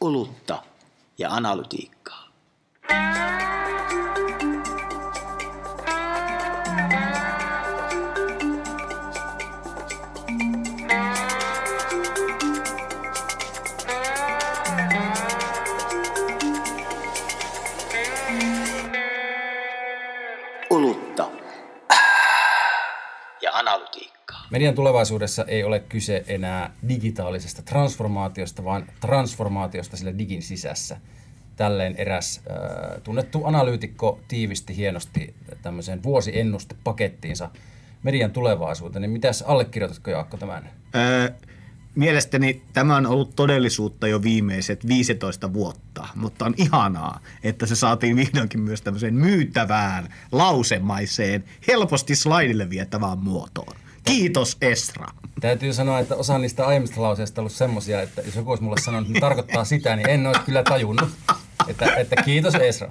olutta ja analytiikkaa. Median tulevaisuudessa ei ole kyse enää digitaalisesta transformaatiosta, vaan transformaatiosta sillä digin sisässä. Tälleen eräs tunnettu analyytikko tiivisti hienosti tämmöiseen vuosiennustepakettiinsa median tulevaisuuteen. Niin mitäs allekirjoitatko, Jaakko, tämän? Mielestäni tämä on ollut todellisuutta jo viimeiset 15 vuotta, mutta on ihanaa, että se saatiin vihdoinkin myös tämmöiseen myytävään, lausemaiseen, helposti slaidille vietävään muotoon. Kiitos, Esra. Täytyy sanoa, että osa niistä aiemmista lauseista on ollut semmoisia, että jos joku olisi mulle sanonut, että tarkoittaa sitä, niin en olisi kyllä tajunnut, että kiitos, Esra.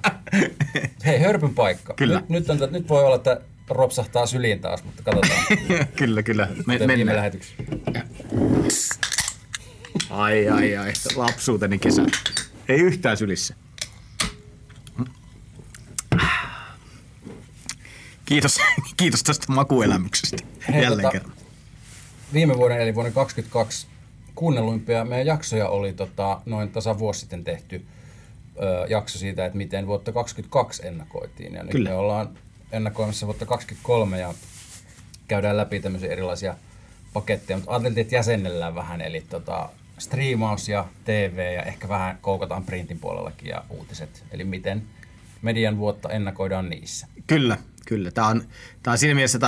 Hei, hörpyn paikka. Kyllä. Nyt voi olla, että ropsahtaa syliin taas, mutta katsotaan. Kyllä. Mennään lähetykseen. Ai, lapsuuteni kesä. Ei yhtään sylissä. Kiitos tästä makuelämyksestä. Jälleen kerran. Viime vuoden eli vuoden 2022 kuunnelluimpia meidän jaksoja oli noin tasa vuosi sitten tehty jakso siitä, että miten vuotta 2022 ennakoitiin. Ja nyt me ollaan ennakoimassa vuotta 2023 ja käydään läpi tämmöisiä erilaisia paketteja. Mutta ajateltiin, että jäsennellään vähän, eli striimaus ja TV ja ehkä vähän koukataan printin puolellakin ja uutiset. Eli miten median vuotta ennakoidaan niissä. Kyllä. Tämä on siinä mielessä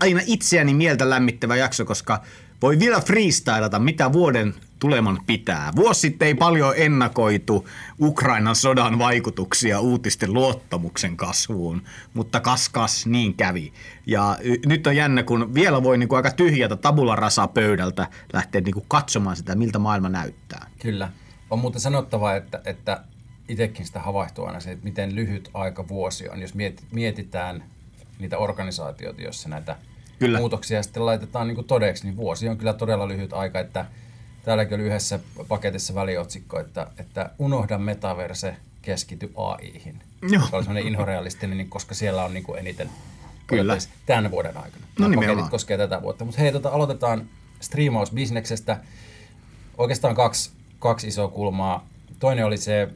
aina itseäni mieltä lämmittävä jakso, koska voi vielä freestylata, mitä vuoden tuleman pitää. Vuosi sitten ei paljon ennakoitu Ukrainan sodan vaikutuksia uutisten luottamuksen kasvuun, mutta kas niin kävi. Ja nyt on jännä, kun vielä voi niin kuin aika tyhjätä tabula rasa pöydältä lähteä niin kuin katsomaan sitä, miltä maailma näyttää. Kyllä. On muuten sanottava, että itsekin sitä havaihtuu aina se, että miten lyhyt aika vuosi on, jos mietitään niitä organisaatioita, joissa näitä muutoksia sitten laitetaan niin kuin todeksi, niin vuosi on kyllä todella lyhyt aika, että täälläkin oli yhdessä paketissa väliotsikko, että unohda metaverse, keskity AI:hin, joka oli sellainen inhorealistinen, koska siellä on niin kuin eniten tämän vuoden aikana. No, paketit koskee tätä vuotta, mutta hei, aloitetaan striimausbisneksestä. Oikeastaan kaksi isoa kulmaa. Toinen oli se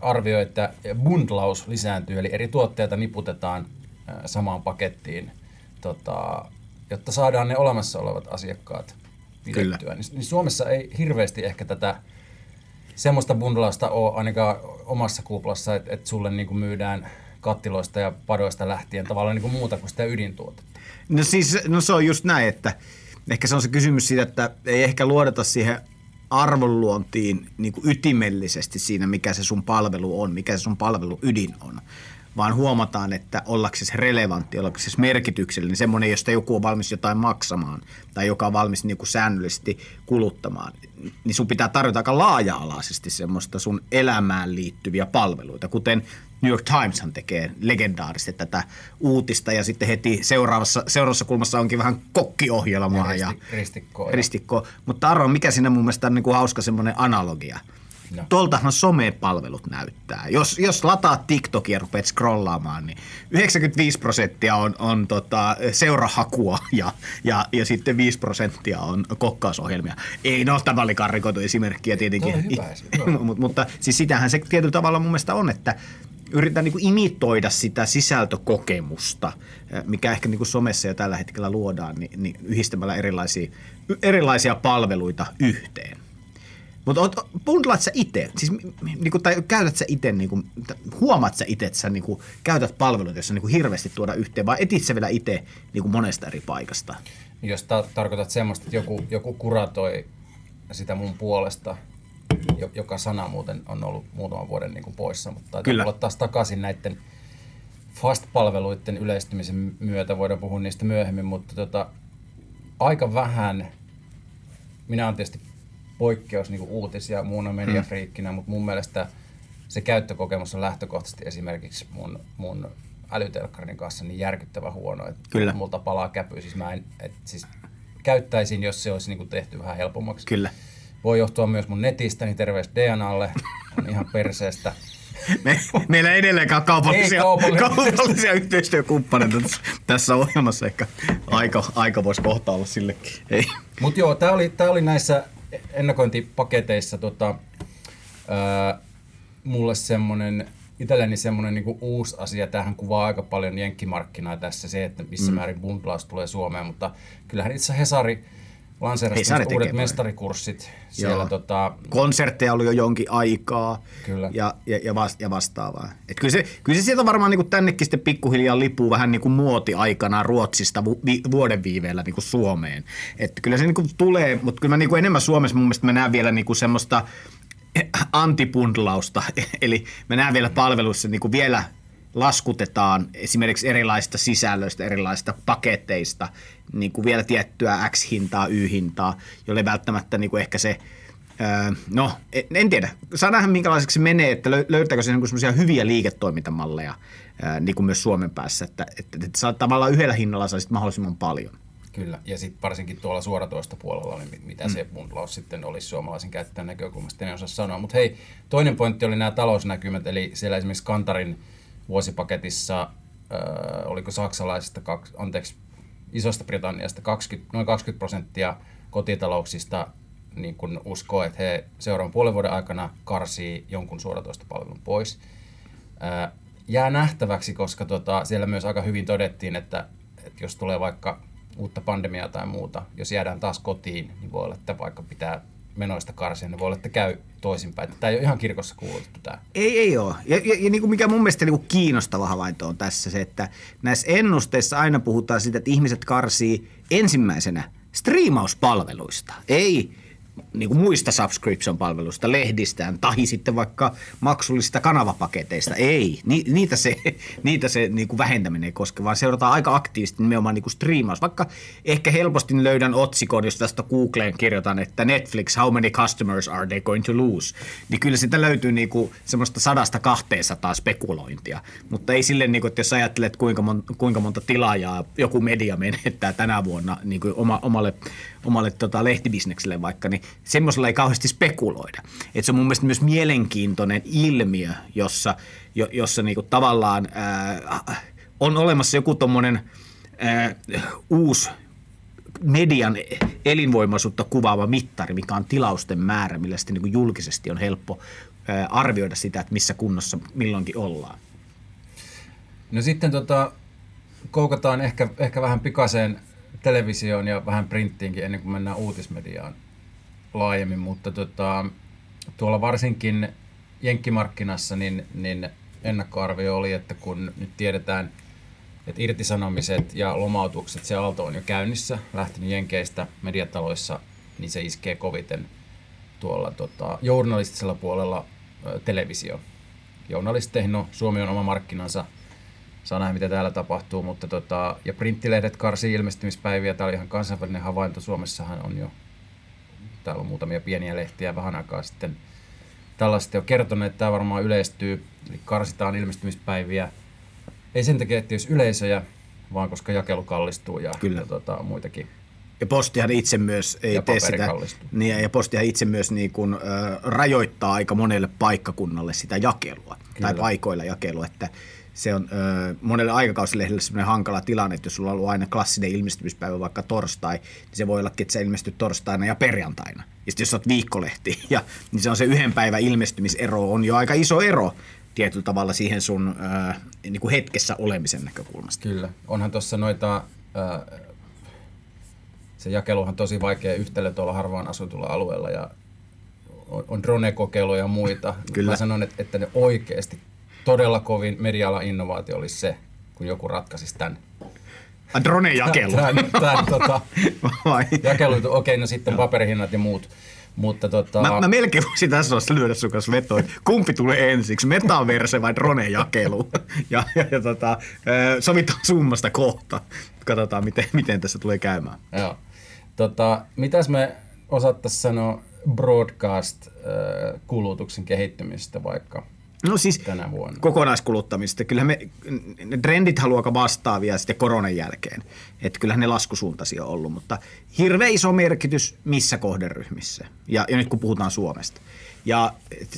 arvioi, että bundlaus lisääntyy, eli eri tuotteita niputetaan samaan pakettiin, jotta saadaan ne olemassa olevat asiakkaat pidettyä. Niin Suomessa ei hirveästi ehkä tätä semmoista bundlausta ole ainakaan omassa kuplassa, että sulle niin kuin myydään kattiloista ja padoista lähtien tavallaan niin kuin muuta kuin sitä ydintuotetta. No se on just näin, että ehkä se on se kysymys siitä, että ei ehkä luodeta siihen arvonluontiin niin kuin ytimellisesti siinä, mikä se sun palvelu on, mikä se sun palvelu ydin on, vaan huomataan, että ollaksesi relevantti, ollaksesi merkityksellinen, semmoinen, josta joku on valmis jotain maksamaan tai joka on valmis niin kuin säännöllisesti kuluttamaan, niin sun pitää tarjota aika laaja-alaisesti semmoista sun elämään liittyviä palveluita, kuten New York Timeshan tekee legendaarisesti tätä uutista ja sitten heti seuraavassa kulmassa onkin vähän kokkiohjelmaa ja ristikkoa. Mutta arvo, mikä siinä mun mielestä on niin kuin hauska semmoinen analogia. No. Tuoltahan somepalvelut näyttää. Jos lataat TikTokia ja rupeat scrollaamaan, niin 95% on seurahakua ja sitten 5% on kokkausohjelmia. Ei, no tämä oli karrikoitu esimerkkiä tietenkin. Tämä on hyvä esimerkki. Mutta siis sitähän se tietyllä tavalla mun mielestä on, että yritetään niin kuin imitoida sitä sisältökokemusta, mikä ehkä niin kuin somessa jo tällä hetkellä luodaan, niin yhdistämällä erilaisia palveluita yhteen. Mutta bundlaat sä itse, siis, niinku, tai käytät sä itse, niinku, huomaat sä itse, että sä niinku, käytät palveluita, joissa niinku, hirveästi tuodaan yhteen, vai etit sä vielä itse niinku, monesta eri paikasta? Jos tarkoitat semmoista, että joku kuratoi sitä mun puolesta, joka sana muuten on ollut muutaman vuoden niinku, poissa, mutta taitaa tulla taas takaisin näiden FAST-palveluiden yleistymisen myötä, voidaan puhua niistä myöhemmin, mutta aika vähän, minä olen tietysti poikkeus niin kuin uutisia muuna mediafriikkinä, mutta mun mielestä se käyttökokemus on lähtökohtaisesti esimerkiksi mun älytelkkarin kanssa niin järkyttävän huono, että multa palaa käpy. Siis mä en, siis käyttäisin, jos se olisi niin kuin tehty vähän helpommaksi. Kyllä. Voi johtua myös mun netistäni, terveys DNAlle, on ihan perseestä. Meillä ei edelleenkaan kaupallisia yhteistyökumppaneita tässä ohjelmassa, ehkä aika voisi kohta olla sillekin. Mutta joo, tää oli näissä ennakointipaketeissa mulle semmoinen, itselleni semmoinen niinku uusi asia. Tämähän kuvaa aika paljon jenkkimarkkinaa tässä, se, että missä määrin bundlaus tulee Suomeen, mutta kyllähän itse Hesari lanseerasi uudet mestarikurssit. Siellä konsertteja oli jo jonkin aikaa ja vastaavaa. Et kyllä se sieltä varmaan niinku tännekin sitten pikkuhiljaa lipuu vähän niinku muoti aikanaan Ruotsista vuoden viiveellä niinku Suomeen. Et kyllä se niinku tulee, mutta kyllä mä niinku enemmän Suomessa mun mielestä mä näen vielä niinku semmoista antipundlausta. Eli mä näen vielä palveluissa niinku vielä laskutetaan esimerkiksi erilaisista sisällöistä, erilaisista paketteista niin kuin vielä tiettyä X-hintaa, Y-hintaa, jolle välttämättä niin kuin ehkä se, en tiedä, saa nähdä minkälaiseksi se menee, että löytääkö se niin semmoisia hyviä liiketoimintamalleja niin kuin myös Suomen päässä, että saa tavallaan yhdellä hinnalla saisit mahdollisimman paljon. Kyllä, ja sitten varsinkin tuolla suoratoistopuolella, niin mitä se bundlaus sitten olisi suomalaisen käyttäjän näkökulmasta, en osaa sanoa. Mutta hei, toinen pointti oli nämä talousnäkymät, eli siellä esimerkiksi Kantarin vuosipaketissa, oliko saksalaisista, Isosta Britanniasta noin 20% kotitalouksista niin kun uskoo, että he seuraavan puolen vuoden aikana karsii jonkun suoratoistopalvelun pois. Jää nähtäväksi, koska siellä myös aika hyvin todettiin, että jos tulee vaikka uutta pandemiaa tai muuta, jos jäädään taas kotiin, niin voi olla, että vaikka pitää menoista karsia, niin voi olla, että käy toisinpäin. Tämä ei ole ihan kirkossa kuulutettu tämä. Ei ole. Ja niin kuin mikä mun mielestä niin kuin kiinnostava havainto on tässä se, että näissä ennusteissa aina puhutaan siitä, että ihmiset karsii ensimmäisenä striimauspalveluista. Ei niin kuin muista subscription-palveluista, lehdistään tai sitten vaikka maksullisista kanavapaketeista. Ei. Niitä se niin kuin vähentäminen ei koske, vaan seurataan aika aktiivisesti nimenomaan niin kuin striimaus. Vaikka ehkä helposti löydän otsikon, jos tästä Googleen kirjoitan, että Netflix, how many customers are they going to lose? Niin kyllä sitä löytyy niin kuin semmoista 100-200 spekulointia. Mutta ei silleen, niin kuin, että jos ajattelet, kuinka monta tilaajaa joku media menettää tänä vuonna niin kuin omalle lehtibisnekselle vaikka, niin semmoisella ei kauheasti spekuloida. Et se on mun mielestä myös mielenkiintoinen ilmiö, jossa niinku tavallaan on olemassa joku tommonen uusi median elinvoimaisuutta kuvaava mittari, mikä on tilausten määrä, millä sitten niinku julkisesti on helppo arvioida sitä, että missä kunnossa milloinkin ollaan. No sitten koukataan ehkä vähän pikaiseen televisioon ja vähän printtiinkin ennen kuin mennään uutismediaan laajemmin, mutta tuolla varsinkin jenkkimarkkinassa niin ennakkoarvio oli, että kun nyt tiedetään, että irtisanomiset ja lomautukset, se aalto on jo käynnissä, lähtenyt jenkeistä mediataloissa, niin se iskee koviten tuolla journalistisella puolella televisio. Journalisteihin, Suomi on oma markkinansa, saa nähdä mitä täällä tapahtuu, mutta ja printtilehdet karsii ilmestymispäiviä, tää oli ihan kansainvälinen havainto, Suomessahan on jo. Täällä on muutamia pieniä lehtiä vähän aikaa sitten. Tällaiset on kertoneet, että tämä varmaan yleistyy, eli karsitaan ilmestymispäiviä. Ei sen takia, että jos yleisöjä, vaan koska jakelu kallistuu ja muitakin. Ja postihan itse myös ei tee sitä. Niin, ja postihan itse myös niin kuin, rajoittaa aika monelle paikkakunnalle sitä jakelua. Kyllä. Tai paikoilla jakelua, että se on monelle aikakauslehdelle semmoinen hankala tilanne, että jos sulla on ollut aina klassinen ilmestymispäivä vaikka torstai, niin se voi olla, että sä ilmestyt torstaina ja perjantaina. Ja sitten jos sä oot viikkolehti, niin se on se yhden päivän ilmestymisero, on jo aika iso ero tietyllä tavalla siihen sun niin kuin hetkessä olemisen näkökulmasta. Kyllä. Onhan tuossa noita, se jakeluhan tosi vaikea yhtälö tuolla harvaan asutulla alueella ja on drone-kokeiluja ja muita. Kyllä. Mä sanon, että ne oikeasti todella kovin media-alan innovaatio olisi se, kun joku ratkaisisi tämän. Drone-jakelu. Tämän jakelu. Okei, no sitten paperihinnat ja muut. Mutta mä melkein voisin tässä vaiheessa lyödä sun kanssa vetoon. Kumpi tulee ensiksi, metaverse vai drone-jakelu? Ja sovitaan summasta kohta. Katsotaan, miten tässä tulee käymään. Joo. Mitäs me osattaisiin sanoa broadcast-kulutuksen kehittymisestä vaikka? No siis tänä vuonna. Kokonaiskuluttamista. Kyllähän ne trendit haluaa vastaavia sitten koronan jälkeen. Että kyllähän ne laskusuuntaisia on ollut, mutta hirveän iso merkitys missä kohderyhmissä. Ja nyt kun puhutaan Suomesta. Ja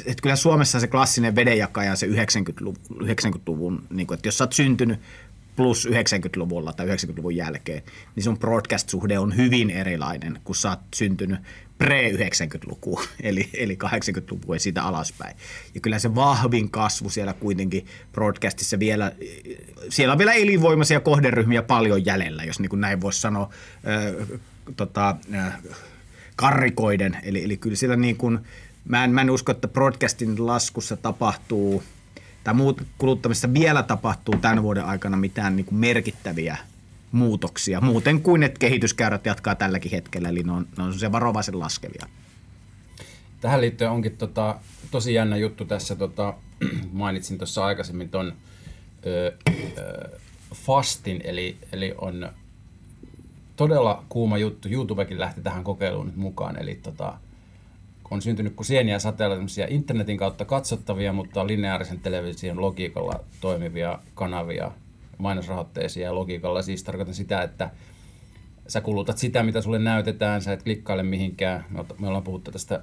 et kyllä Suomessa se klassinen vedenjakaja se 90-luvun, niin kuin, että jos sä oot syntynyt plus 90-luvulla tai 90-luvun jälkeen, niin sun broadcast-suhde on hyvin erilainen, kun sä oot syntynyt pre-90-lukuun, eli 80-lukuun ja siitä alaspäin. Ja kyllä se vahvin kasvu siellä kuitenkin broadcastissa vielä, siellä on vielä elinvoimaisia kohderyhmiä paljon jäljellä, jos niin kuin näin voisi sanoa, karrikoiden. Eli kyllä siellä niin kuin, mä en usko, että broadcastin laskussa tapahtuu, tai muut kuluttamista vielä tapahtuu tämän vuoden aikana mitään niin kuin merkittäviä muutoksia. Muuten kuin, että kehityskäyrät jatkaa tälläkin hetkellä, eli ne on se varovaisen laskevia. Tähän liittyen onkin tosi jännä juttu tässä, mainitsin tuossa aikaisemmin ton FASTin, eli on todella kuuma juttu. YouTubekin lähti tähän kokeiluun mukaan, eli on syntynyt kuin sieniä sateella tämmöisiä internetin kautta katsottavia, mutta lineaarisen television logiikalla toimivia kanavia, mainosrahoitteisia ja logiikalla. Siis tarkoitan sitä, että sä kulutat sitä, mitä sulle näytetään, sä et klikkaile mihinkään. Me ollaan puhuttu tästä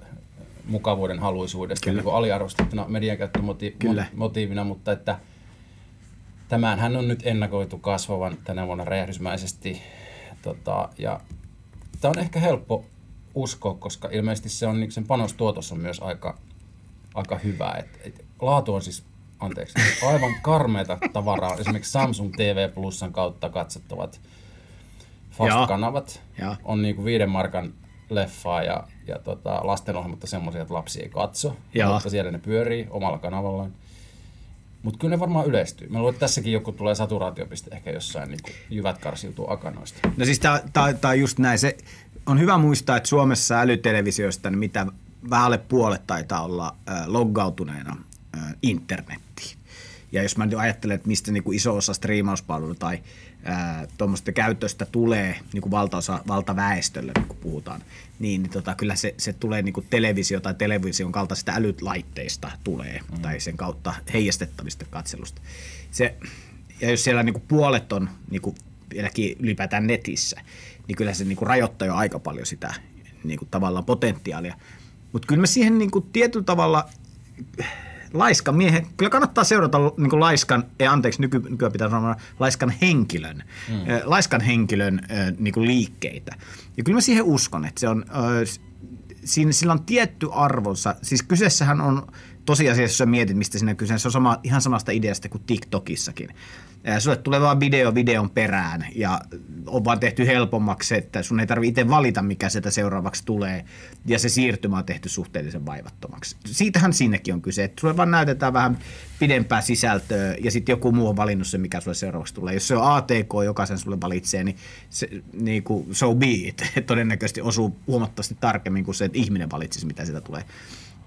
mukavuuden haluisuudesta, niin kuin aliarvostettuna mediankäyttömotiivina, mutta että tämänhän on nyt ennakoitu kasvavan tänä vuonna räjähdysmäisesti. Ja tämä on ehkä helppo uskoa, koska ilmeisesti se on, sen panostuotos on myös aika hyvä. Laatu on siis, aivan karmeata tavaraa. Esimerkiksi Samsung TV Plusan kautta katsottavat FAST-kanavat on niinku 5 markan leffaa ja lastenohjelmatta semmoisia, että lapsi ei katso, mutta siellä ne pyörii omalla kanavallaan. Mutta kyllä ne varmaan yleistyy. Mä luulen, että tässäkin joku tulee saturaatiopiste ehkä jossain, niin jyvät karsiutuu akanoista. No siis tää on just näin. Se on hyvä muistaa, että Suomessa älytelevisiosta niin mitä vähälle puolet taitaa olla loggautuneena internettiin. Ja jos mä nyt ajattelen, että mistä niin kuin iso osa striimauspalvelu tai tuommoista käytöstä tulee niin kuin valtaväestölle, niin kuin puhutaan, niin kyllä se tulee niin kuin televisio tai television kaltaisista älylaitteista tulee tai sen kautta heijastettavista katselusta. Ja jos siellä niin kuin puolet on niin kuin vieläkin ylipäätään netissä, niin kyllä se niin kuin rajoittaa jo aika paljon sitä niin kuin tavallaan potentiaalia. Mutta kyllä mä siihen niin kuin tietyllä tavalla... Laiskan miehen, kyllä kannattaa seurata niin nykyään pitää sanoa laiskan henkilön niin liikkeitä. Ja kyllä mä siihen uskon, että se on, sillä on tietty arvonsa. Siis kyseessähän on tosiasiassa, jos sä mietit, mistä siinä kyseessä, se on ihan samasta ideasta kuin TikTokissakin. Sulle tulee vaan video videon perään ja on vaan tehty helpommaksi, että sun ei tarvitse itse valita, mikä sitä seuraavaksi tulee ja se siirtymä on tehty suhteellisen vaivattomaksi. Siitähän siinäkin on kyse, että sulle vaan näytetään vähän pidempää sisältöä ja sitten joku muu on valinnut se, mikä sulle seuraavaksi tulee. Jos se on ATK, joka sen sulle valitsee, niin se niin kuin so be it. Todennäköisesti osuu huomattavasti tarkemmin kuin se, että ihminen valitsisi, mitä sitä tulee.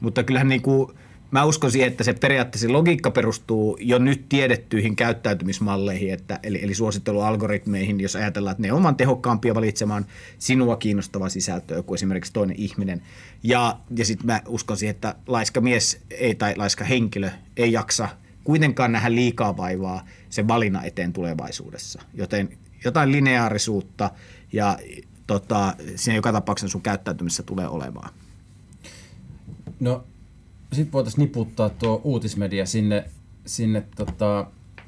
Mutta kyllähän niin kuin... Mä uskon siihen, että se periaatteessa logiikka perustuu jo nyt tiedettyihin käyttäytymismalleihin, eli suosittelualgoritmeihin, jos ajatellaan, että ne oman tehokkaampia valitsemaan sinua kiinnostavaa sisältöä kuin esimerkiksi toinen ihminen. Ja sitten mä uskon siihen, että laiska mies ei, tai laiska henkilö ei jaksa kuitenkaan nähdä liikaa vaivaa sen valinnan eteen tulevaisuudessa. Joten jotain lineaarisuutta ja siinä joka tapauksessa sun käyttäytymisessä tulee olemaan. No... Sitten voitaisiin niputtaa tuo uutismedia sinne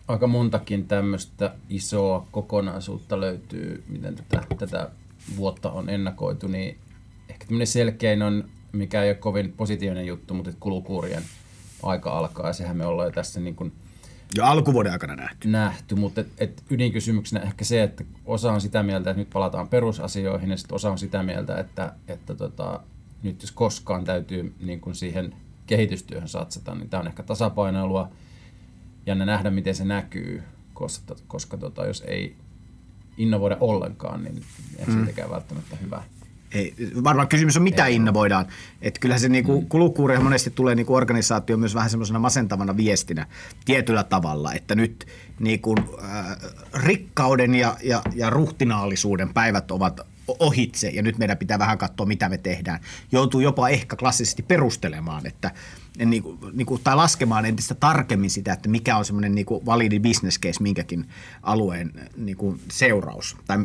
aika montakin tämmöistä isoa kokonaisuutta löytyy, miten tätä vuotta on ennakoitu. Niin ehkä tämmöinen selkein on, mikä ei ole kovin positiivinen juttu, mutta kulukuurien aika alkaa ja sehän me ollaan jo tässä niin kuin jo alkuvuoden aikana nähty, mutta ydinkysymyksenä ehkä se, että osa on sitä mieltä, että nyt palataan perusasioihin ja sitten osa on sitä mieltä, että nyt jos koskaan täytyy niin kuin siihen kehitystyöhön satsataan, niin tämä on ehkä tasapainoilua ja nähdä, miten se näkyy, koska jos ei innovoida ollenkaan, niin ei se tekee välttämättä hyvää. Ei, varmaan kysymys on, mitä innovoidaan. Että kyllähän se niinku kulukuureen monesti tulee niinku organisaatio myös vähän semmoisena masentavana viestinä tietyllä tavalla, että nyt niinku, rikkauden ja ruhtinaallisuuden päivät ovat ohitse ja nyt meidän pitää vähän katsoa, mitä me tehdään. Joutuu jopa ehkä klassisesti perustelemaan että, tai laskemaan entistä tarkemmin sitä, että mikä on semmoinen validi business case minkäkin alueen seuraus tai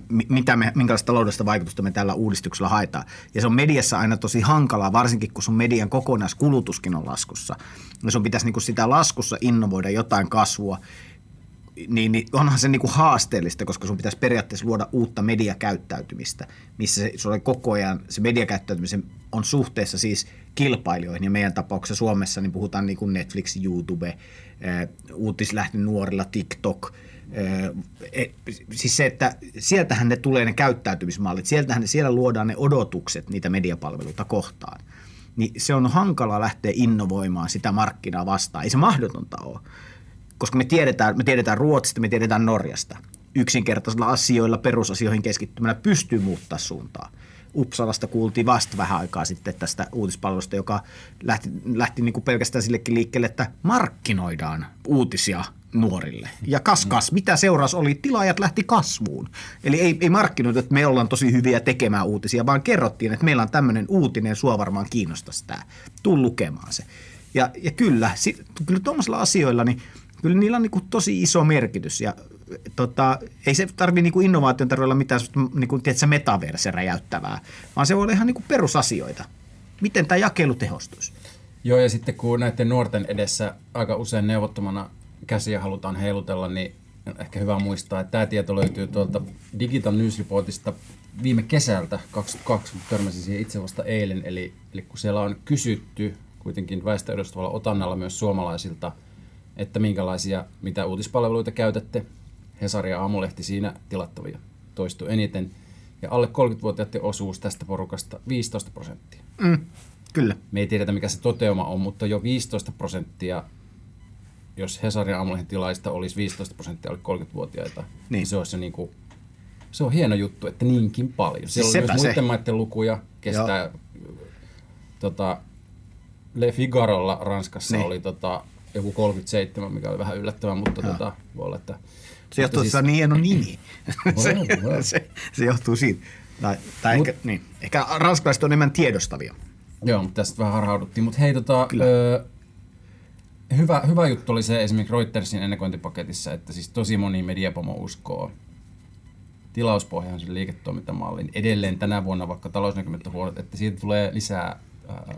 minkälaista taloudellista vaikutusta me tällä uudistuksella haetaan. Ja se on mediassa aina tosi hankalaa, varsinkin kun sun median kokonaiskulutuskin on laskussa. Ja sun pitäisi sitä laskussa innovoida jotain kasvua. Niin onhan se haasteellista, koska sun pitäisi periaatteessa luoda uutta mediakäyttäytymistä, missä sulla koko ajan se mediakäyttäytymisen on suhteessa siis kilpailijoihin. Ja meidän tapauksessa Suomessa niin puhutaan Netflix, YouTube, uutislähde nuorilla, TikTok. Siis se, että sieltähän ne tulee ne käyttäytymismallit, siellä luodaan ne odotukset niitä mediapalveluita kohtaan. Niin se on hankala lähteä innovoimaan sitä markkinaa vastaan. Ei se mahdotonta ole. Koska me tiedetään Ruotsista, me tiedetään Norjasta. Yksinkertaisilla asioilla, perusasioihin keskittymällä pystyy muuttaa suuntaa. Uppsalasta kuultiin vasta vähän aikaa sitten tästä uutispalvelusta, joka lähti pelkästään sillekin liikkeelle, että markkinoidaan uutisia nuorille. Ja mitä seuraus oli? Tilaajat lähti kasvuun. Eli ei markkinoitu, että me ollaan tosi hyviä tekemään uutisia, vaan kerrottiin, että meillä on tämmöinen uutinen, sua varmaan kiinnostaisi tämä. Tuu lukemaan se. Ja kyllä tuollaisilla asioilla niin kyllä niillä on tosi iso merkitys ja ei se tarvitse innovaation tarvitse olla mitään metaverse räjäyttävää, vaan se voi olla ihan perusasioita. Miten tämä jakelu tehostuisi? Joo, ja sitten kun näiden nuorten edessä aika usein neuvottomana käsiä halutaan heilutella, niin on ehkä hyvä muistaa, että tämä tieto löytyy tuolta Digital News Reportista viime kesältä 2022, mutta törmäsin siihen itse vasta eilen. Eli kun siellä on kysytty kuitenkin väestö edustavalla otannalla myös suomalaisilta, että minkälaisia, mitä uutispalveluita käytätte. Hesari ja Aamulehti siinä tilattavia toistuu eniten. Ja alle 30-vuotiaiden osuus tästä porukasta 15%. Kyllä. Me ei tiedetä, mikä se toteuma on, mutta jo 15%, jos Hesari ja Aamulehti tilaista olisi 15% alle 30-vuotiaita, niin se olisi se on hieno juttu, että niinkin paljon. Siellä on myös muiden maiden lukuja, kestää Le Figarolla Ranskassa oli joku 37, mikä oli vähän yllättävää, mutta voi olla, että... Se johtuu, että se on niin hieno nimi. Se johtuu siitä. Ehkä ranskalaiset on enemmän tiedostavia. Joo, mutta tästä vähän harhauduttiin. Mutta hei, hyvä juttu oli se esimerkiksi Reutersin ennakointipaketissa, että siis tosi moni mediapomo uskoo tilauspohjaisen liiketoimintamallin edelleen tänä vuonna, vaikka talousnäkymät on huonot, että siitä tulee lisää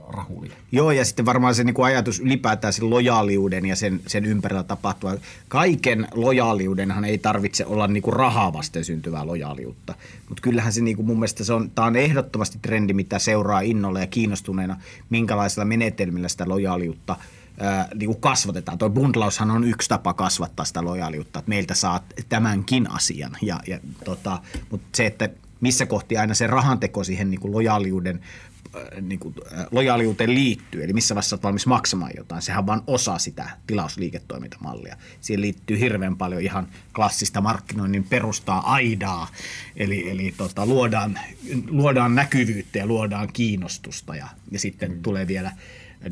rahulia. Joo, ja sitten varmaan se ajatus ylipäätään sen lojaaliuden ja sen ympärillä tapahtua. Kaiken lojaaliudenhan ei tarvitse olla rahaa vasten syntyvää lojaaliutta, mutta kyllähän se mun mielestä tämä on ehdottomasti trendi, mitä seuraa innolla ja kiinnostuneena, minkälaisilla menetelmillä sitä lojaaliutta kasvatetaan. Tuo bundlaushan on yksi tapa kasvattaa sitä lojaaliutta, että meiltä saat tämänkin asian, mutta se, että missä kohti aina se rahanteko siihen lojaaliuteen liittyy, eli missä vaiheessa olet valmis maksamaan jotain. Sehän on vain osa sitä tilausliiketoimintamallia. Siihen liittyy hirveän paljon ihan klassista markkinoinnin perustaa aidaa, eli luodaan näkyvyyttä ja luodaan kiinnostusta ja sitten tulee vielä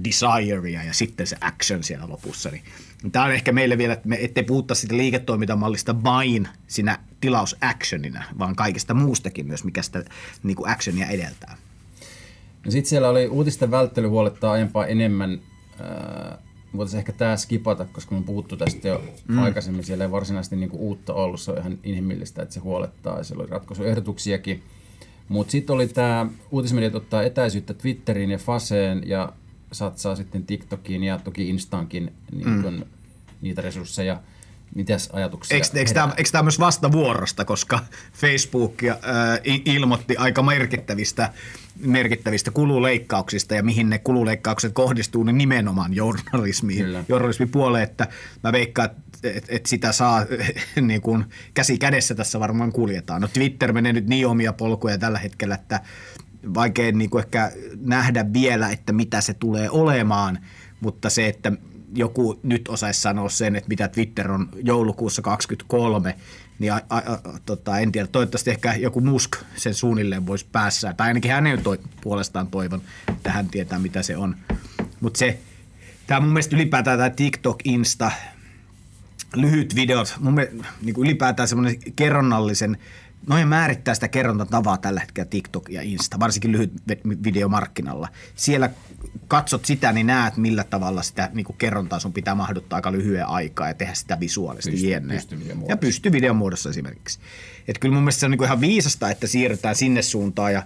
desirea ja sitten se action siellä lopussa. Niin tämä on ehkä meille vielä, että me ettei puhuta sitä liiketoimintamallista vain siinä tilausactionina, vaan kaikesta muustakin myös, mikä sitä actionia edeltää. No sitten siellä oli uutisten välttely huolettaa aiempaa enemmän. Voitaisiin ehkä tämä skipata, koska me on puhuttu tästä jo aikaisemmin. Siellä ei varsinaisesti uutta ollut. Se on ihan inhimillistä, että se huolettaa. Ja siellä oli ratkaisuehdotuksiakin. Mutta sitten oli tämä uutismediat ottaa etäisyyttä Twitteriin ja Faseen ja satsaa sitten TikTokiin ja toki Instaankin niitä resursseja. Mitäs ajatuksia? Eikö tämä myös vastavuorosta, koska Facebook ilmoitti aika merkittävistä kululeikkauksista ja mihin ne kululeikkaukset kohdistuu, niin nimenomaan journalismipuoleen, että mä veikkaan, että sitä saa käsi kädessä tässä varmaan kuljetaan. No Twitter menee nyt niin omia polkuja tällä hetkellä, että vaikea ehkä nähdä vielä, että mitä se tulee olemaan, mutta se, että joku nyt osaisi sanoa sen, että mitä Twitter on joulukuussa 2023, niin en tiedä, toivottavasti ehkä joku Musk sen suunnilleen voisi päässään, tai ainakin hänen puolestaan toivon, että hän tietää mitä se on. Mutta tämä mun mielestä ylipäätään tämä TikTok, Insta, lyhyt videot, mun mielestä, ylipäätään semmoinen kerronnallisen Noin määrittää sitä kerrontatavaa tällä hetkellä TikTok ja Insta, varsinkin lyhyt videomarkkinalla. Siellä katsot sitä, niin näet millä tavalla sitä niin kuin kerrontaa sun pitää mahduttaa aika lyhyen aikaa ja tehdä sitä visuaalisesti jenneen. Ja pystyvideon muodossa esimerkiksi. Että kyllä mun mielestä se on niin kuin ihan viisasta, että siirrytään sinne suuntaan ja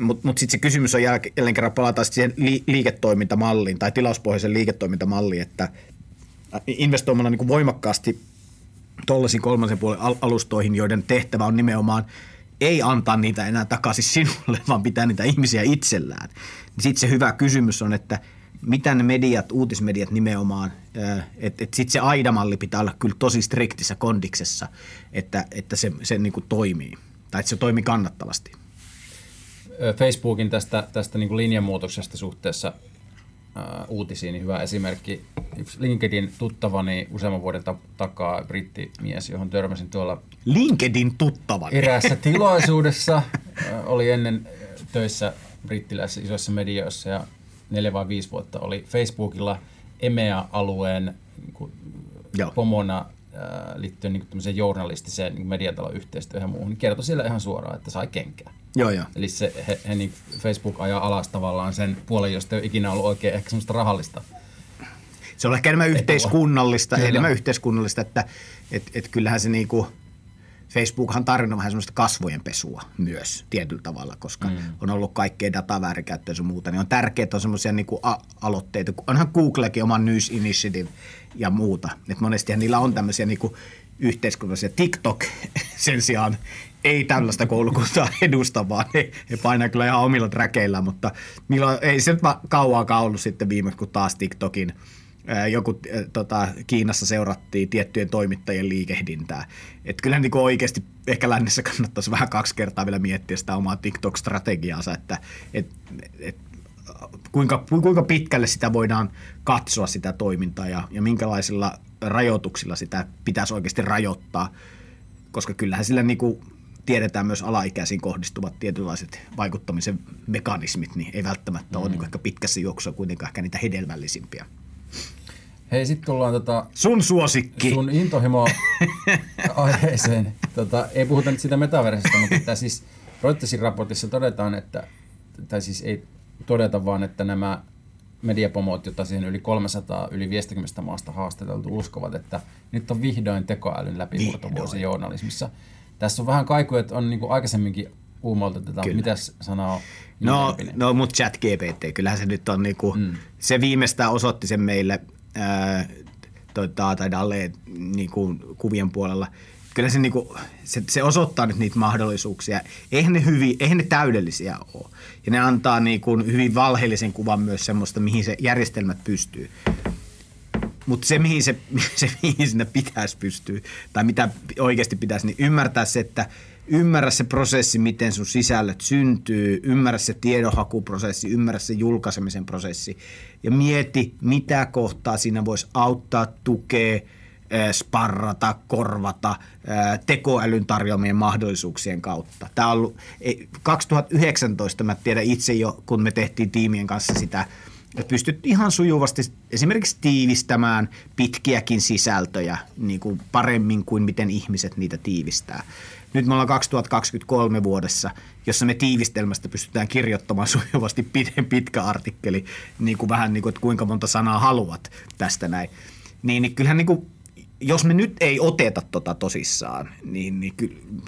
Mutta sitten se kysymys on jälleen kerran palataan siihen liiketoimintamalliin tai tilauspohjaisen liiketoimintamalliin, että investoimalla niin kuin voimakkaasti tollaisiin kolmannen puolen alustoihin, joiden tehtävä on nimenomaan ei antaa niitä enää takaisin sinulle, vaan pitää niitä ihmisiä itsellään. Sitten se hyvä kysymys on, että mitä ne mediat, uutismediat nimenomaan, että sitten se aidamalli pitää olla kyllä tosi striktissä kondiksessa, että se niin kuin toimii tai että se toimii kannattavasti. Facebookin tästä niin kuin linjanmuutoksesta suhteessa uutisiin niin hyvä esimerkki. Yksi LinkedIn tuttavani useamman vuoden takaa brittimies, johon törmäsin tuolla LinkedIn tuttavani eräässä tilaisuudessa. Oli ennen töissä brittiläisissä isoissa medioissa ja 4 vai 5 vuotta oli Facebookilla EMEA-alueen niin kuin pomona liittyen niin tämmöiseen journalistiseen niin mediataloyhteistyöhön muuhun, niin kertoi siellä ihan suoraan, että sai kenkää. Joo. Eli se, he niin Facebook ajaa alas tavallaan sen puolen, josta ei ole ikinä ollut oikein ehkä semmoista rahallista. Se on ehkä enemmän yhteiskunnallista, että et kyllähän se niinku, Facebookhan tarvinnut vähän semmoista kasvojen pesua myös tietyllä tavalla, koska on ollut kaikkea dataa väärinkäyttöä ja muuta, niin on tärkeää, että on semmoisia niinku aloitteita. Onhan Googlekin oma News Initiative ja muuta. Et monestihan niillä on tämmöisiä niinku yhteiskunnallisia. TikTok sen sijaan ei tällaista koulukuntaa edusta, vaan he painaa kyllä ihan omilla träkeillä, mutta niillä on, ei se nyt kauankaan ollut sitten viimeksi, kun taas TikTokin joku Kiinassa seurattiin tiettyjen toimittajien liikehdintää. Että kyllähän niin oikeasti ehkä lännessä kannattaisi vähän 2 kertaa vielä miettiä sitä omaa TikTok-strategiaansa, että kuinka pitkälle sitä voidaan katsoa sitä toimintaa ja minkälaisilla rajoituksilla sitä pitäisi oikeasti rajoittaa, koska kyllähän sillä niin kuin tiedetään myös alaikäisiin kohdistuvat tietynlaiset vaikuttamisen mekanismit, niin ei välttämättä ole niin kuin ehkä pitkässä juoksussa kuitenkaan ehkä niitä hedelmällisimpiä. Hei, sitten tullaan sun suosikki. Sun intohimo aiheeseen. Ei puhuta nyt siitä metaversestä, mutta siis Reuttersin raportissa todetaan, että, tai siis ei todeta vaan, että nämä mediapomot, joita siihen yli 300, yli 50 maasta haastateltu uskovat, että nyt on vihdoin tekoälyn läpimurtovuosi journalismissa. Tässä on vähän kaikuja, että on niin kuin aikaisemminkin uumalta tätä, mutta mitäs sanoo? No mut Chat GPT, kyllähän se nyt on niinku, se viimeistään osoitti sen meille, Dalle niin kuin kuvien puolella. Kyllä se, niin kuin, se osoittaa nyt niitä mahdollisuuksia. Eihän ne täydellisiä ole. Ja ne antaa niin kuin hyvin valheellisen kuvan myös semmoista, mihin se järjestelmät pystyy. Mutta se, mihin sinne pitäisi pystyä, tai mitä oikeasti pitäisi, niin ymmärtää se, että ymmärrä se prosessi, miten sun sisällöt syntyy, ymmärrä se tiedonhakuprosessi, ymmärrä se julkaisemisen prosessi ja mieti, mitä kohtaa siinä voisi auttaa, tukea, sparrata, korvata tekoälyn tarjoamien mahdollisuuksien kautta. Tämä on ollut 2019, mä tiedän itse jo, kun me tehtiin tiimien kanssa sitä, että pystyt ihan sujuvasti esimerkiksi tiivistämään pitkiäkin sisältöjä niin kuin paremmin kuin miten ihmiset niitä tiivistää. Nyt me ollaan 2023 vuodessa, jossa me tiivistelmästä pystytään kirjoittamaan sujuvasti pitkä artikkeli, niin kuin vähän niin kuin, että kuinka monta sanaa haluat tästä näin. Niin kyllähän niin kuin, jos me nyt ei oteta tosissaan, niin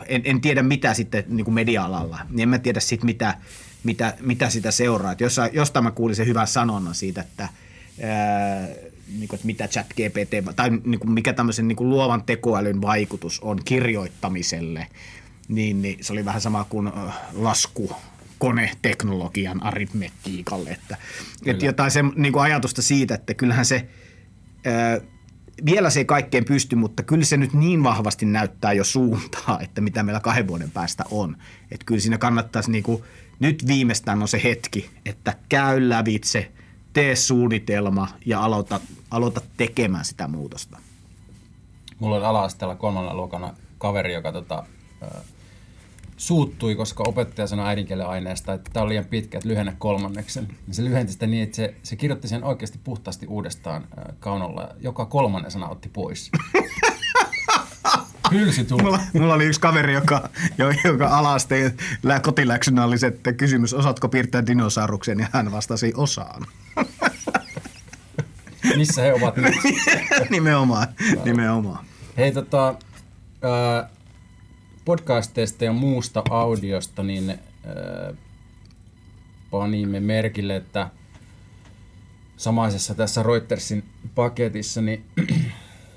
en tiedä mitä sitten niin kuin media-alalla, niin en mä tiedä sitten mitä sitä seuraa. Jostain mä kuulin sen hyvän sanonnan siitä, että niin kuin, että mitä Chat GPT tai niin kuin, mikä tämmöisen niin kuin luovan tekoälyn vaikutus on kirjoittamiselle, niin se oli vähän sama kuin laskukoneteknologian aritmetiikalle. Että jotain se, niin kuin ajatusta siitä, että kyllähän se vielä se ei kaikkeen pysty, mutta kyllä se nyt niin vahvasti näyttää jo suuntaa, että mitä meillä 2 vuoden päästä on. Että kyllä siinä kannattaisi niin kuin, nyt viimeistään on se hetki, että käy lävitse, tee suunnitelma ja aloita tekemään sitä muutosta. Mulla on ala-asteella 3. luokalla kaveri, joka suuttui, koska opettaja sanoi äidinkielen aineesta, että tämä on liian pitkä, että lyhennä 3. Ja se lyhenti sitä niin, että se kirjoitti sen oikeasti puhtaasti uudestaan kaunolla. Joka 3. sana otti pois. Kyllä se tuli. Mulla oli yksi kaveri, joka alasti kotiläksynä oli se, että kysymys, osaatko piirtää dinosauruksen, ja hän vastasi osaan. Missä he ovat nyt? Nimenomaan. Hei, podcasteista ja muusta audiosta, niin panimme merkille, että samaisessa tässä Reutersin paketissa niin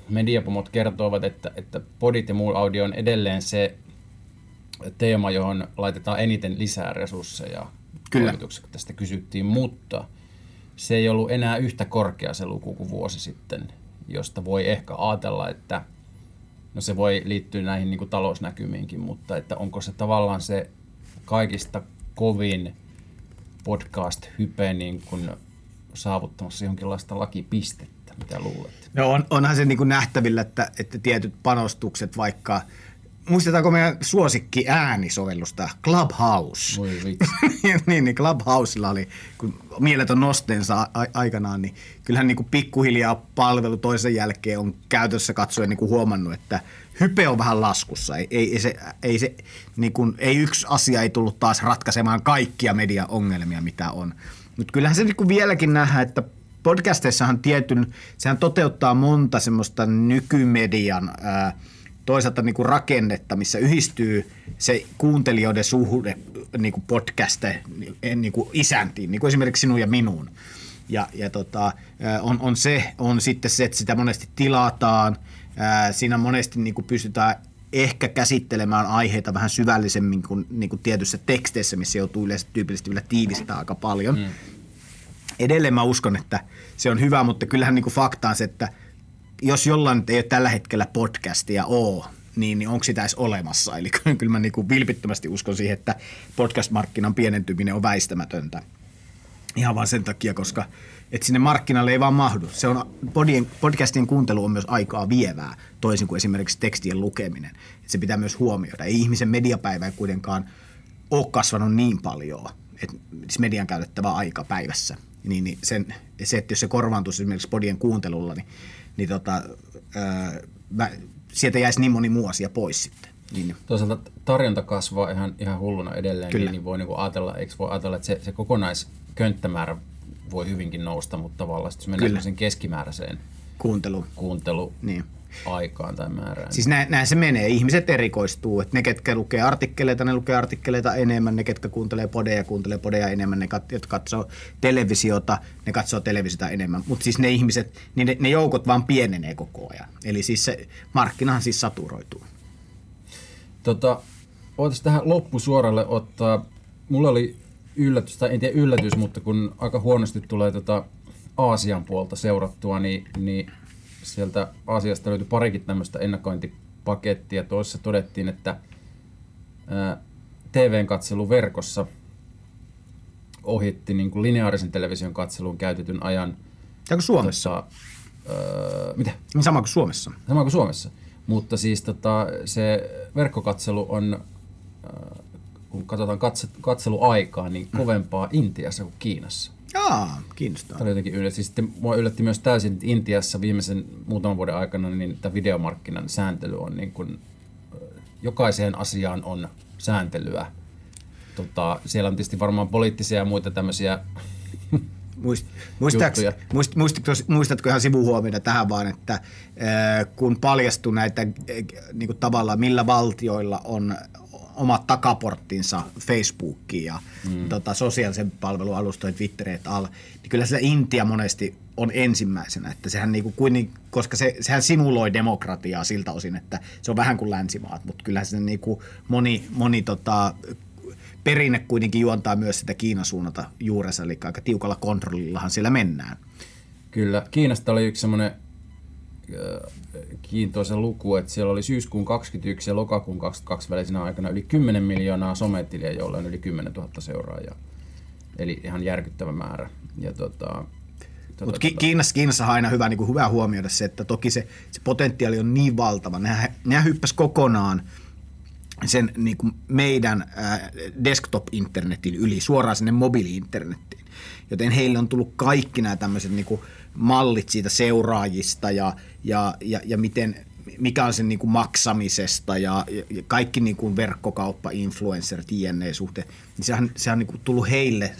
mediapomot kertovat, että podit ja muu audio on edelleen se teema, johon laitetaan eniten lisää resursseja. Kyllä. Tästä kysyttiin, mutta se ei ollut enää yhtä korkea se luku kuin vuosi sitten, josta voi ehkä ajatella, että no se voi liittyä näihin niin kuin talousnäkymiinkin, mutta että onko se tavallaan se kaikista kovin podcast-hype niin kuin saavuttamassa jonkinlaista lakipistettä, mitä luulet? No onhan se niin kuin nähtävillä, että tietyt panostukset vaikka, muistetaanko meidän suosikki äänisovellusta, Clubhouse? Voi vitsi. niin Clubhousella oli, kun mieletön nostensa aikanaan, niin kyllähän niin kuin pikkuhiljaa palvelu toisen jälkeen on käytössä katsoen niin kuin huomannut, että hype on vähän laskussa. Ei yksi asia ei tullut taas ratkaisemaan kaikkia median ongelmia, mitä on. Mutta kyllähän se niinku vieläkin nähdään, että podcasteissahan sehän toteuttaa monta semmoista nykymedian toisaalta niinku rakennetta, missä yhdistyy se kuuntelijoiden suhde niinku podcaste niinku isäntiin, niinku esimerkiksi sinun ja minuun. On sitten se, että sitä monesti tilataan, siinä monesti niinku pystytään ehkä käsittelemään aiheita vähän syvällisemmin kuin niinku tietyissä teksteissä, missä joutuu yleensä tyypillisesti vielä tiivistää aika paljon. Mm. Edelleen mä uskon, että se on hyvä, mutta kyllähän niinku fakta on se, että jos jollain nyt ei ole tällä hetkellä podcastia ole, niin onko sitä edes olemassa. Eli kyllä mä niinku vilpittömästi uskon siihen, että podcast-markkinan pienentyminen on väistämätöntä. Ihan vaan sen takia, koska et sinne markkinalle ei vaan mahdu. Se on, podcastien kuuntelu on myös aikaa vievää, toisin kuin esimerkiksi tekstien lukeminen. Et se pitää myös huomioida. Ei ihmisen mediapäivä kuitenkaan ole kasvanut niin paljon, että median käytettävä aika päivässä. Niin se, että jos se korvaantuisi esimerkiksi podien kuuntelulla, niin sieltä jäisi niin moni muu asia pois sitten. Niin. Toisaalta tarjonta kasvaa ihan hulluna edelleen, niin voi niinku ajatella, eikö voi ajatella, että se kokonaiskönttämäärä voi hyvinkin nousta, mutta tavallaan jos mennään sen keskimääräiseen kuuntelu niin aikaan tai määrään. Siis näin se menee. Ihmiset erikoistuu, että ne, ketkä lukee artikkeleita enemmän, ne, ketkä kuuntelee podeja enemmän, ne, jotka katsoo televisiota, ne katsoo televisiota enemmän. Mutta siis ne ihmiset, niin ne joukot vaan pienenee koko ajan. Eli siis se markkinahan siis saturoituu. Voitaisiin tähän loppusuoralle ottaa. Mulla oli yllätys, tai en tiedä yllätys, mutta kun aika huonosti tulee Aasian puolta seurattua, niin sieltä Aasiasta löytyi parikin tämmöistä ennakointipakettia. Toisessa todettiin, että TV:n katselu verkossa ohitti niin kuin lineaarisen television katseluun käytetyn ajan. Onko Suomessa? Mitä? Sama kuin Suomessa. Mutta siis se verkkokatselu on, kun katsotaan katseluaikaa, niin kovempaa Intiassa kuin Kiinassa. Jaa, kiinnostaa. Tämä oli jotenkin yllätti. Sitten mua yllätti myös täysin, että Intiassa viimeisen muutaman vuoden aikana niin tämä videomarkkinan sääntely on niin kuin, jokaiseen asiaan on sääntelyä. Siellä on tietysti varmaan poliittisia ja muita tämmöisiä muistatko ihan sivuhuomioida tähän vaan, että kun paljastui näitä niin kuin tavallaan millä valtioilla on omat takaporttinsa Facebookiin ja sosiaalisen palvelualustojen Twittereet alla, niin kyllä siellä Intia monesti on ensimmäisenä, että sehän niin kuin, koska sehän simuloi demokratiaa siltä osin, että se on vähän kuin länsimaat, mutta kyllähän se niin kuin moni perinne kuitenkin juontaa myös sitä Kiinan suunnalta juuressa, eli aika tiukalla kontrollillahan siellä mennään. Kyllä. Kiinasta oli yksi semmoinen kiintoisa luku, että siellä oli syyskuun 2021 ja lokakuun 2022 välisenä aikana yli 10 miljoonaa sometiliä, joilla on yli 10 000 seuraajaa. Eli ihan järkyttävä määrä. Mutta Kiinassa on aina hyvä huomioida se, että toki se potentiaali on niin valtava. Nehän hyppäsi kokonaan sen niin kuin meidän desktop-internetin yli, suoraan sinne mobiili-internettiin. Joten heille on tullut kaikki nämä tämmöiset niin kuin mallit siitä seuraajista ja miten mikä on sen niin kuin maksamisesta ja kaikki niin kuin verkkokauppa, influencerit, jne. Suhteen, niin sehän on niin kuin tullut heille,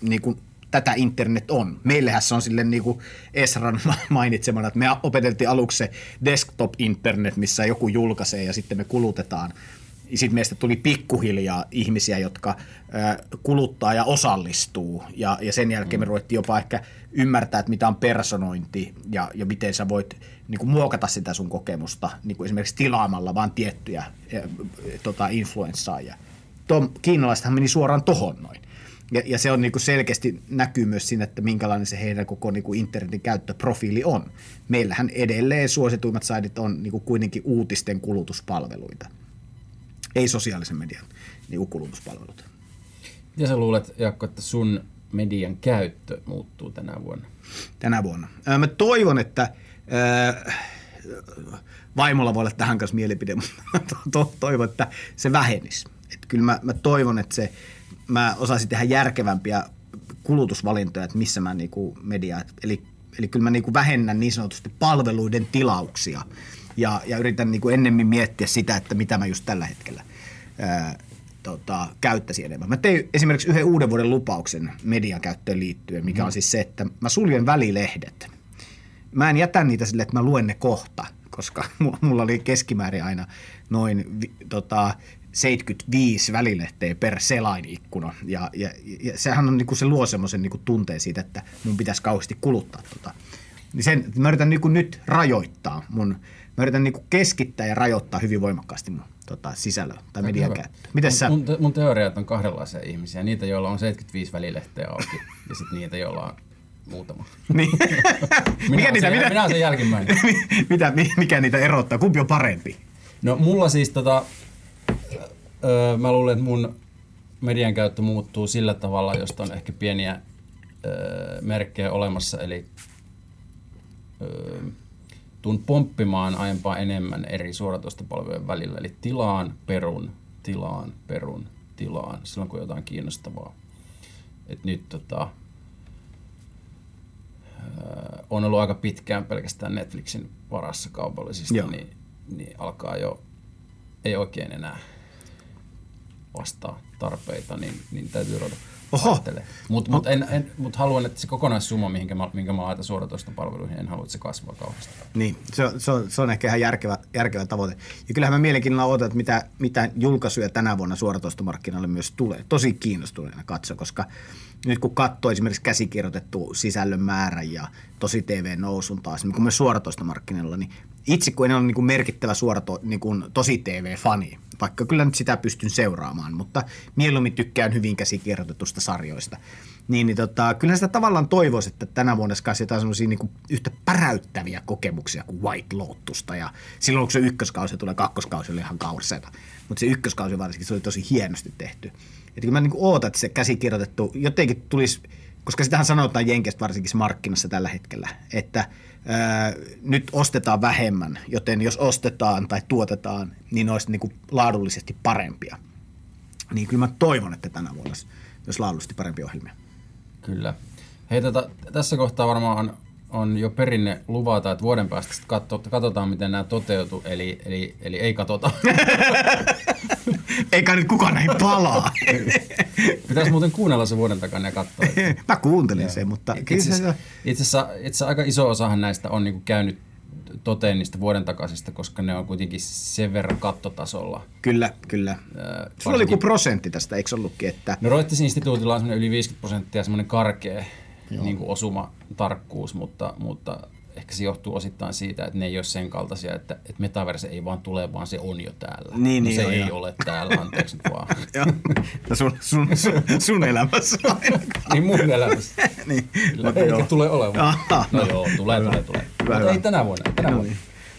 niin kuin tätä internet on. Meillähän se on silleen niin kuin Esran mainitsemana, että me opeteltiin aluksi se desktop-internet, missä joku julkaisee ja sitten me kulutetaan. Sitten meistä tuli pikkuhiljaa ihmisiä, jotka kuluttaa ja osallistuu ja sen jälkeen me ruvettiin jopa ehkä ymmärtää, että mitä on personointi ja miten sä voit niin kuin muokata sitä sun kokemusta niin kuin esimerkiksi tilaamalla vaan tiettyjä influenssaajia. Kiinalaisethan meni suoraan tohon noin. Ja se on niin kuin selkeästi näkyy myös siinä, että minkälainen se heidän koko niin kuin internetin käyttöprofiili on. Meillähän edelleen suosituimmat saitit on niin kuin kuitenkin uutisten kulutuspalveluita. Ei sosiaalisen median niin kulutuspalveluita. Ja sä luulet, Jaakko, että sun median käyttö muuttuu tänä vuonna? Tänä vuonna. Mä toivon, että vaimolla voi olla tähän kanssa mielipide, mutta toivon, että se vähenisi. Että kyllä mä toivon, että mä osaisin tehdä järkevämpiä kulutusvalintoja, että missä mä niinku mediaa. Eli kyllä mä niinku vähennän niin sanotusti palveluiden tilauksia. Ja yritän niin kuin ennemmin miettiä sitä, että mitä mä just tällä hetkellä käyttäisin enemmän. Mä tein esimerkiksi yhden uuden vuoden lupauksen median käyttöön liittyen, mikä on siis se, että mä suljen välilehdet. Mä en jätä niitä sille, että mä luen ne kohta, koska mulla oli keskimäärin aina noin 75 välilehteä per selainikkuna. Ja sehän on, niin kuin se luo semmoisen niin kuin tunteen siitä, että mun pitäisi kauheasti kuluttaa tota. Niin sen, mä yritän niin kuin nyt rajoittaa mun... Mä yritän niinku keskittää ja rajoittaa hyvin voimakkaasti mun sisällöä tai median käyttöä. Mun teoriat on kahdenlaisia ihmisiä. Niitä, joilla on 75 välilehteä auki ja sitten niitä, joilla on muutama. Niin. Minä olen sen jälkimmäinen. Mikä niitä erottaa? Kumpi on parempi? No mulla siis mä luulen, että mun median käyttö muuttuu sillä tavalla, josta on ehkä pieniä merkkejä olemassa. Eli... tuun pomppimaan aiempaa enemmän eri suoratoistopalvelujen välillä, eli tilaan, perun, silloin kun jotain kiinnostavaa. Et nyt on ollut aika pitkään pelkästään Netflixin varassa kaupallisista, niin alkaa jo, ei oikein enää vastaa tarpeita, niin täytyy ruveta. Mutta haluan, että se kokonaissumma, minkä mä laitan suoratoistopalveluihin, en halua, että se kasvaa kauheasti. Niin, se on ehkä ihan järkevä tavoite. Ja kyllähän mä mielenkiinnolla odotan, että mitä julkaisuja tänä vuonna suoratoistomarkkinoille myös tulee. Tosi kiinnostuneena katso, koska nyt kun katsoo esimerkiksi käsikirjoitettu sisällön määrän ja tosi TV-nousun taas, kun myös suoratoistomarkkinoilla, niin itse kun en ole niin kuin merkittävä niin kuin tosi TV-fani, vaikka kyllä nyt sitä pystyn seuraamaan, mutta mieluummin tykkään hyvin käsikirjoitetusta sarjoista. Niin, kyllähän sitä tavallaan toivoisi, että tänä vuonna saisi jotain sellaisia niin kuin yhtä päräyttäviä kokemuksia kuin White Lotusta. Ja silloin kun se ykköskausi tulee, kakkoskausi oli ihan kaurseita, mutta se ykköskausi varsinkin se oli tosi hienosti tehty. Että kyllä mä niin kuin ootan, että se käsikirjoitettu jotenkin tulisi, koska sitähän sanotaan jenkeistä varsinkin markkinassa tällä hetkellä, että nyt ostetaan vähemmän, joten jos ostetaan tai tuotetaan, niin ne olisi niin kuin laadullisesti parempia. Niin kyllä mä toivon, että tänä vuonna olisi myös laadullisesti parempia ohjelmia. Kyllä. Hei, tässä kohtaa varmaan on jo perinne luvata, että vuoden päästä katsotaan, miten nämä toteutuu, eli ei katsota. Eikä nyt kukaan näihin palaa. Pitäisi muuten kuunnella se vuoden takana ja katsoa. Mä kuuntelin sen, mutta... Itse asiassa aika iso osahan näistä on niinku käynyt toteen niistä vuoden takaisista, koska ne on kuitenkin sen verran kattotasolla. Kyllä. Sulla oli kuin prosentti tästä, eikö ollutkin? Että... No Roittesin instituutilla on semmoinen yli 50% semmoinen karkea niin kuin osumatarkkuus, mutta ehkä se johtuu osittain siitä, että ne ei ole sen kaltaisia, että metaverse ei vaan tule, vaan se on jo täällä. Ole täällä, anteeksi nyt vaan. sun elämässä ainakaan. Niin mun elämässä. Niin. Eikä tule olemaan. Tulee. Mutta ei tänä vuonna. Niin.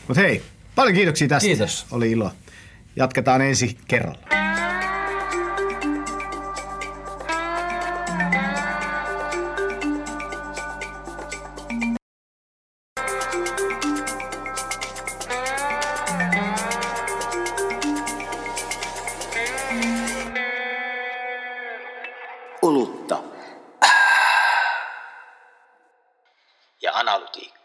Mutta hei, paljon kiitoksia tästä. Kiitos. Oli ilo. Jatketaan ensi kerralla. Analytiikka.